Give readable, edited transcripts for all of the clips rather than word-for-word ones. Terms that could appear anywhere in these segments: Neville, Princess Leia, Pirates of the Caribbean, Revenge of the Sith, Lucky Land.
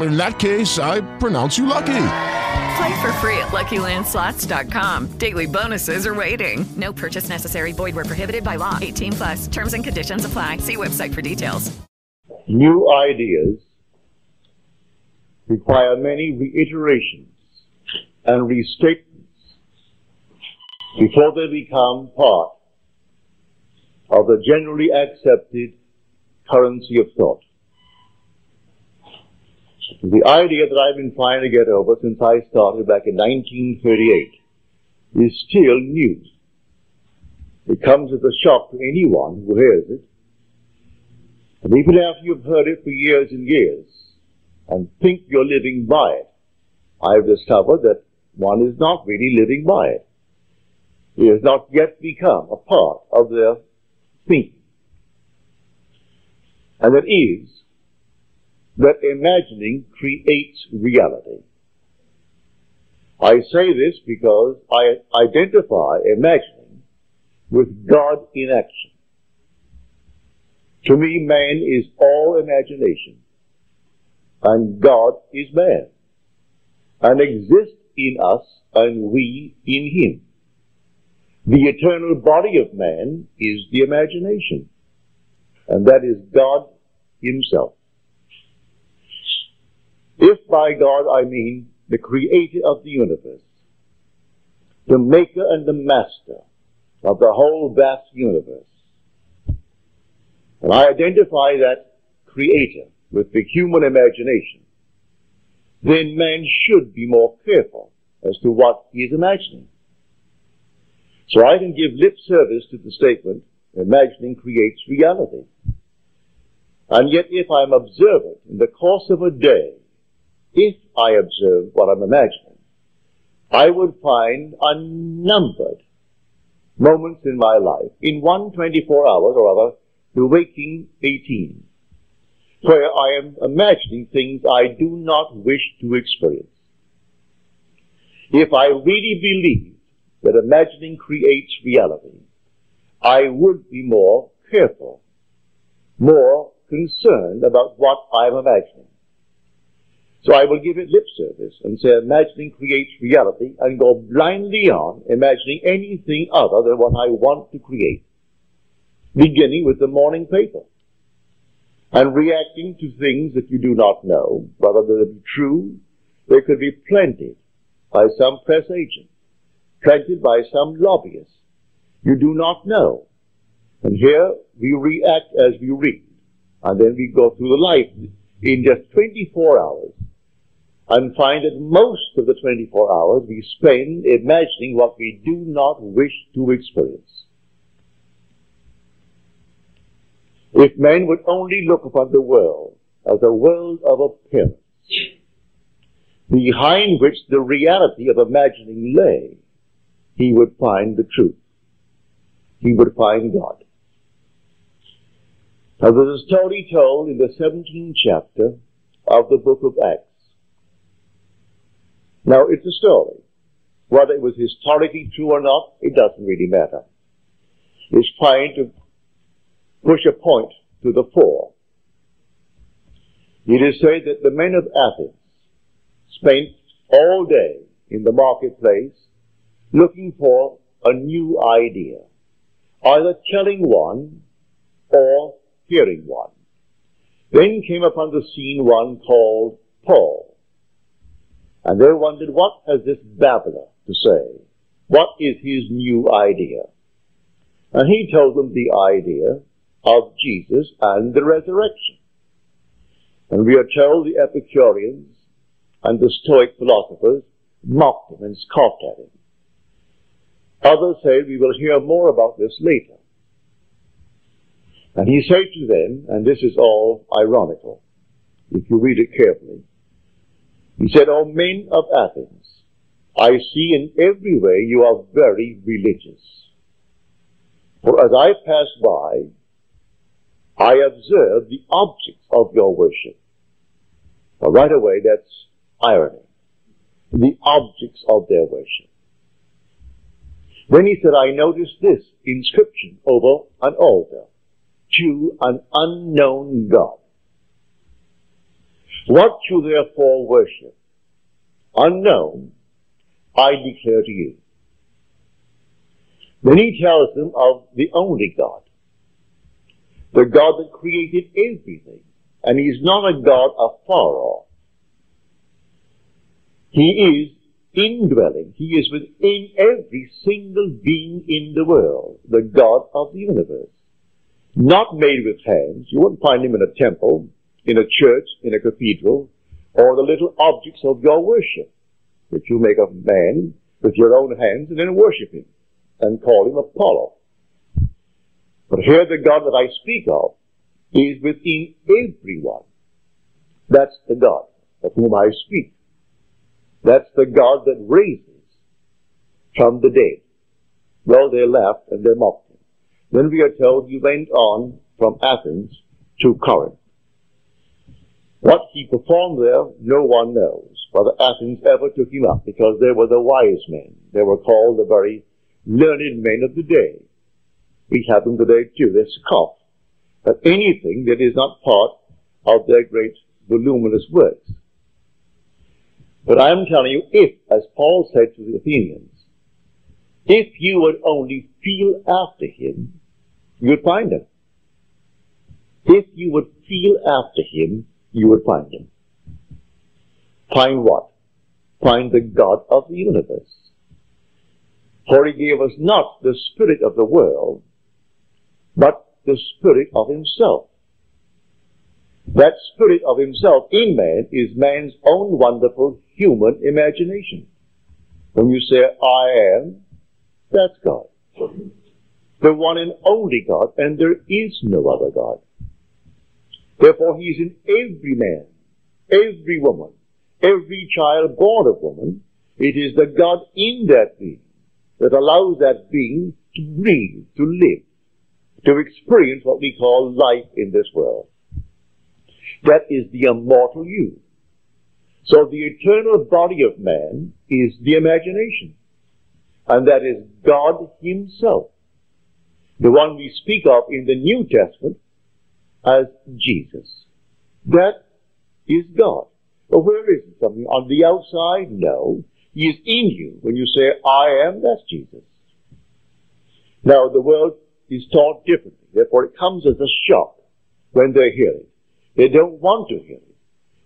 In that case, I pronounce you lucky. Play for free at LuckyLandSlots.com. Daily bonuses are waiting. No purchase necessary. Void where prohibited by law. 18 plus. Terms and conditions apply. See website for details. New ideas require many reiterations and restatements before they become part of the generally accepted currency of thought. The idea that I've been trying to get over since I started back in 1938 is still new. It comes as a shock to anyone who hears it. And even after you've heard it for years and years and think you're living by it, I've discovered that one is not really living by it. It has not yet become a part of their thinking. And that is that imagining creates reality. I say this because I identify imagining with God in action. To me, man is all imagination, and God is man, and exists in us, and we in him. The eternal body of man is the imagination, and that is God himself. If by God I mean the creator of the universe, the maker and the master of the whole vast universe, and I identify that creator with the human imagination, then man should be more careful as to what he is imagining. So I can give lip service to the statement, imagining creates reality. And yet if I'm observant in the course of a day, if I observe what I'm imagining, I would find unnumbered moments in my life, in 124 hours or other, the waking 18, where I am imagining things I do not wish to experience. If I really believed that imagining creates reality, I would be more careful, more concerned about what I'm imagining. So I will give it lip service and say imagining creates reality and go blindly on imagining anything other than what I want to create, beginning with the morning paper and reacting to things that you do not know, whether they be true. They could be planted by some press agent, planted by some lobbyist. You do not know. And here we react as we read, and then we go through the life in just 24 hours. And find that most of the 24 hours we spend imagining what we do not wish to experience. If men would only look upon the world as a world of appearance, behind which the reality of imagining lay, he would find the truth. He would find God. Now there's a story told in the 17th chapter of the book of Acts. Now, it's a story. Whether it was historically true or not, it doesn't really matter. It's trying to push a point to the fore. It is said that the men of Athens spent all day in the marketplace looking for a new idea, either telling one or hearing one. Then came upon the scene one called Paul. And they wondered, what has this babbler to say? What is his new idea? And he told them the idea of Jesus and the resurrection. And we are told the Epicureans and the Stoic philosophers mocked him and scoffed at him. Others said, we will hear more about this later. And he said to them, and this is all ironical, if you read it carefully, he said, O men of Athens, I see in every way you are very religious. For as I passed by, I observed the objects of your worship. Well, right away, that's irony. The objects of their worship. Then he said, I noticed this inscription over an altar, to an unknown God. What you therefore worship, unknown, I declare to you. Then he tells them of the only God, the God that created everything, and he's not a God afar off. He is indwelling. He is within every single being in the world, the God of the universe. Not made with hands. You wouldn't find him in a temple, in a church, in a cathedral, or the little objects of your worship, that you make of man with your own hands and then worship him and call him Apollo. But here the God that I speak of is within everyone. That's the God of whom I speak. That's the God that raises from the dead. Well, they laughed and they mocked him. Then we are told he went on from Athens to Corinth. What he performed there, no one knows, whether Athens ever took him up, because they were the wise men. They were called the very learned men of the day. We have them today too. They scoff at anything that is not part of their great voluminous works. But I am telling you, if, as Paul said to the Athenians, if you would only feel after him, you'd find him. If you would feel after him, you would find him. Find what? Find the God of the universe. For he gave us not the spirit of the world, but the spirit of himself. That spirit of himself in man is man's own wonderful human imagination. When you say, I am, that's God. The one and only God, and there is no other God. Therefore, he is in every man, every woman, every child born of woman. It is the God in that being that allows that being to breathe, to live, to experience what we call life in this world. That is the immortal you. So the eternal body of man is the imagination, and that is God himself, the one we speak of in the New Testament as Jesus. That is God. Well, where is it? Something on the outside? No. He is in you. When you say, I am, that's Jesus. Now, the world is taught differently. Therefore, it comes as a shock when they hear it. They don't want to hear it.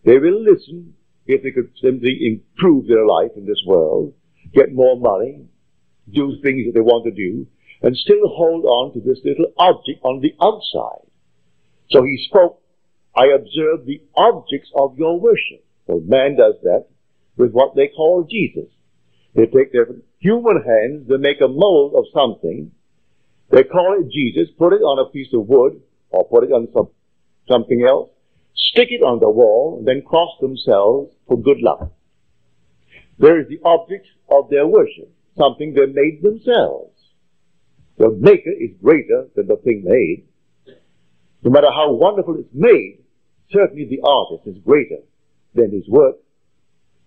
They will listen if they could simply improve their life in this world, get more money, do things that they want to do, and still hold on to this little object on the outside. So he spoke, I observe the objects of your worship. Well, man does that with what they call Jesus. They take their human hands, they make a mold of something, they call it Jesus, put it on a piece of wood, or put it on something else, stick it on the wall, and then cross themselves for good luck. There is the object of their worship, something they made themselves. The maker is greater than the thing made. No matter how wonderful it's made, certainly the artist is greater than his work.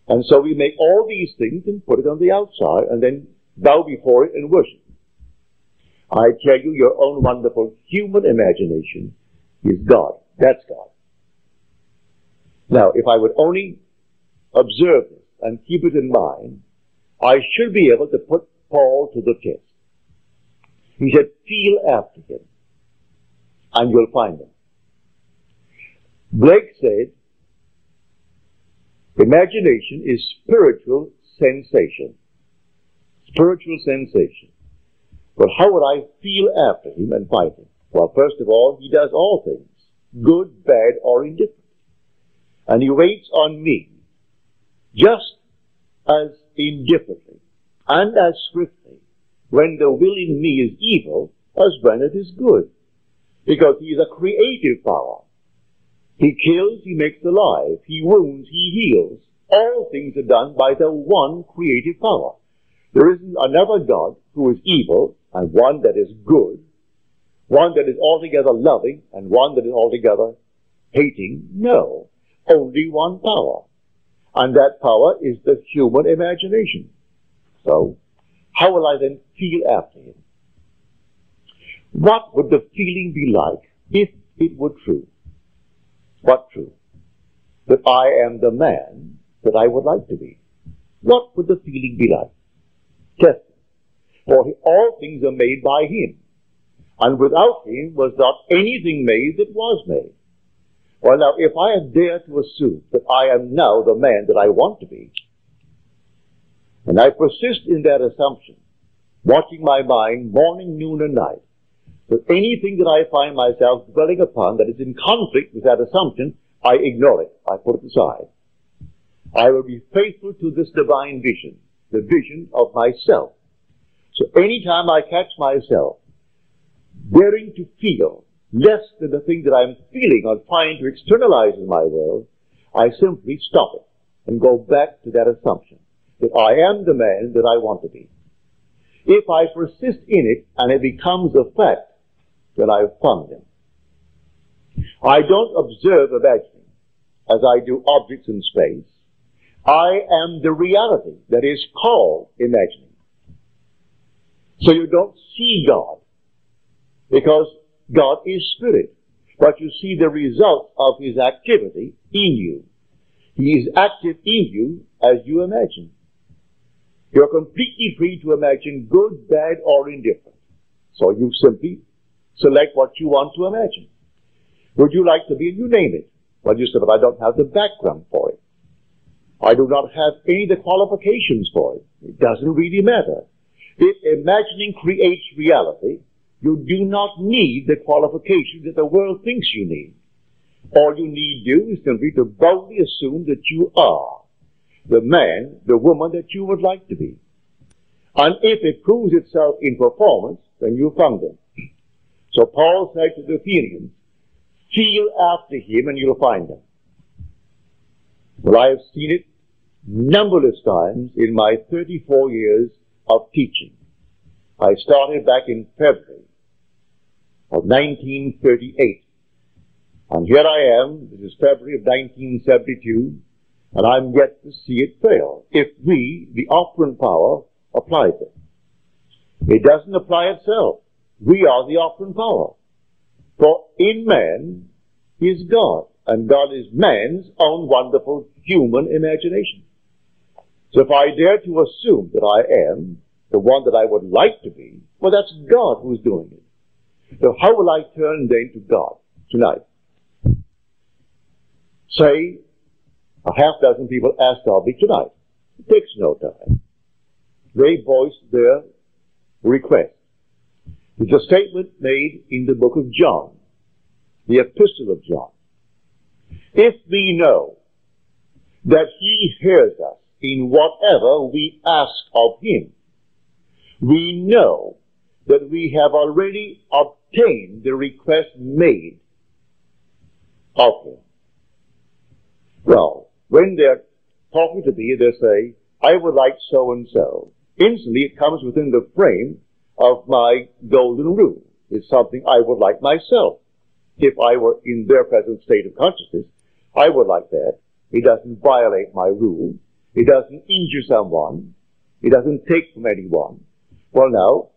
And so we make all these things and put it on the outside and then bow before it and worship. I tell you, your own wonderful human imagination is God. That's God. Now, if I would only observe this and keep it in mind, I should be able to put Paul to the test. He said, feel after him, and you'll find them. Blake said, imagination is spiritual sensation. Spiritual sensation. But how would I feel after him and find him? Well, first of all, he does all things, good, bad, or indifferent. And he waits on me just as indifferently and as swiftly when the will in me is evil as when it is good. Because he is a creative power. He kills, he makes alive, he wounds, he heals. All things are done by the one creative power. There isn't another God who is evil and one that is good, one that is altogether loving and one that is altogether hating. No, only one power. And that power is the human imagination. So, how will I then feel after him? What would the feeling be like if it were true? What true? That I am the man that I would like to be. What would the feeling be like? Test it. For all things are made by him. And without him was not anything made that was made. Well, now, if I dare to assume that I am now the man that I want to be, and I persist in that assumption, watching my mind morning, noon, and night, that anything that I find myself dwelling upon that is in conflict with that assumption, I ignore it. I put it aside. I will be faithful to this divine vision, the vision of myself. So anytime I catch myself daring to feel less than the thing that I'm feeling or trying to externalize in my world, I simply stop it and go back to that assumption that I am the man that I want to be. If I persist in it and it becomes a fact, then I've found him. I don't observe imagining as I do objects in space. I am the reality that is called imagining. So you don't see God, because God is spirit, but you see the result of his activity in you. He is active in you as you imagine. You're completely free to imagine good, bad, or indifferent. So you simply select what you want to imagine. Would you like to be, and you name it. Well, you said, but I don't have the background for it. I do not have any of the qualifications for it. It doesn't really matter. If imagining creates reality, you do not need the qualifications that the world thinks you need. All you need to do is simply to boldly assume that you are the man, the woman that you would like to be. And if it proves itself in performance, then you found it. So Paul said to the Ephesians, feel after him and you'll find him. Well, I have seen it numberless times in my 34 years of teaching. I started back in February of 1938. And here I am, this is February of 1972, and I'm yet to see it fail, if we, the operant power, apply it. It doesn't apply itself. We are the operant power. For in man is God, and God is man's own wonderful human imagination. So if I dare to assume that I am the one that I would like to be, well, that's God who's doing it. So how will I turn then to God tonight? Say, a half dozen people asked of me tonight. It takes no time. They voiced their request. It's a statement made in the book of John, the epistle of John. If we know that he hears us in whatever we ask of him, we know that we have already obtained the request made of him. Well, when they're talking to me, they say, I would like so and so. Instantly, it comes within the frame of my golden rule. It's something I would like myself. If I were in their present state of consciousness, I would like that. It doesn't violate my rule. It doesn't injure someone. It doesn't take from anyone. Well, now,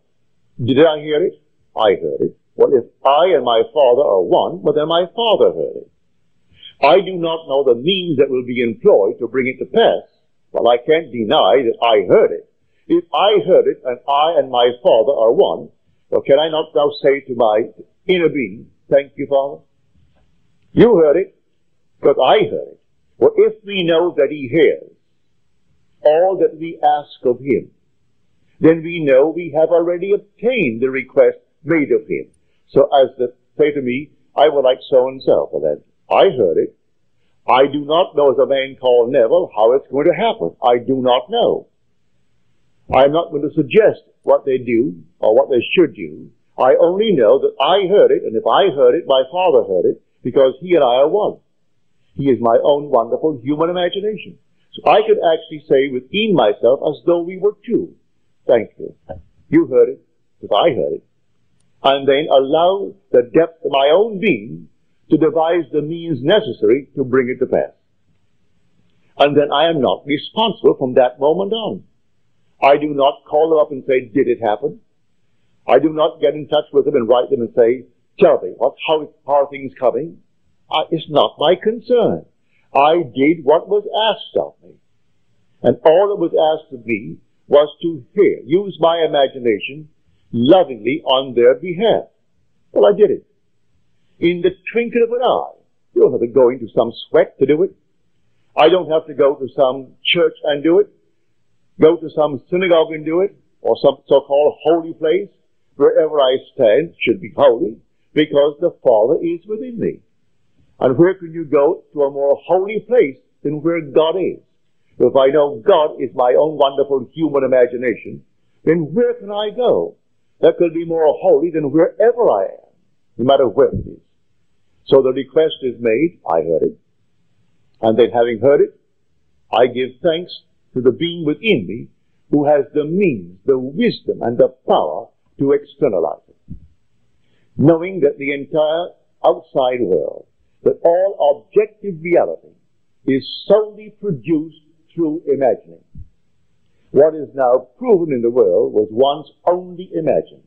did I hear it? I heard it. Well, if I and my Father are one, well, then my Father heard it. I do not know the means that will be employed to bring it to pass. Well, I can't deny that I heard it. If I heard it and I and my Father are one, well, can I not now say to my inner being, thank you, Father? You heard it, because I heard it. Well, if we know that he hears all that we ask of him, then we know we have already obtained the request made of him. So as to say to me, I would like so-and-so. Well, then, I heard it. I do not know, as a man called Neville, how it's going to happen. I do not know. I'm not going to suggest what they do or what they should do. I only know that I heard it, and if I heard it, my Father heard it, because He and I are one. He is my own wonderful human imagination. So I could actually say within myself as though we were two. Thank you. You heard it, because I heard it. And then allow the depth of my own being to devise the means necessary to bring it to pass. And then I am not responsible from that moment on. I do not call them up and say, did it happen? I do not get in touch with them and write them and say, tell me, how are things coming? It's not my concern. I did what was asked of me. And all that was asked of me was to hear, use my imagination lovingly on their behalf. Well, I did it. In the twinkle of an eye. You don't have to go into some sweat to do it. I don't have to go to some church and do it. Go to some synagogue and do it, or some so-called holy place. Wherever I stand should be holy, because the Father is within me. And where can you go to a more holy place than where God is? If I know God is my own wonderful human imagination, then where can I go that could be more holy than wherever I am, no matter where it is? So the request is made, I heard it. And then having heard it, I give thanks to the being within me who has the means, the wisdom, and the power to externalize it. Knowing that the entire outside world, that all objective reality is solely produced through imagining. What is now proven in the world was once only imagined.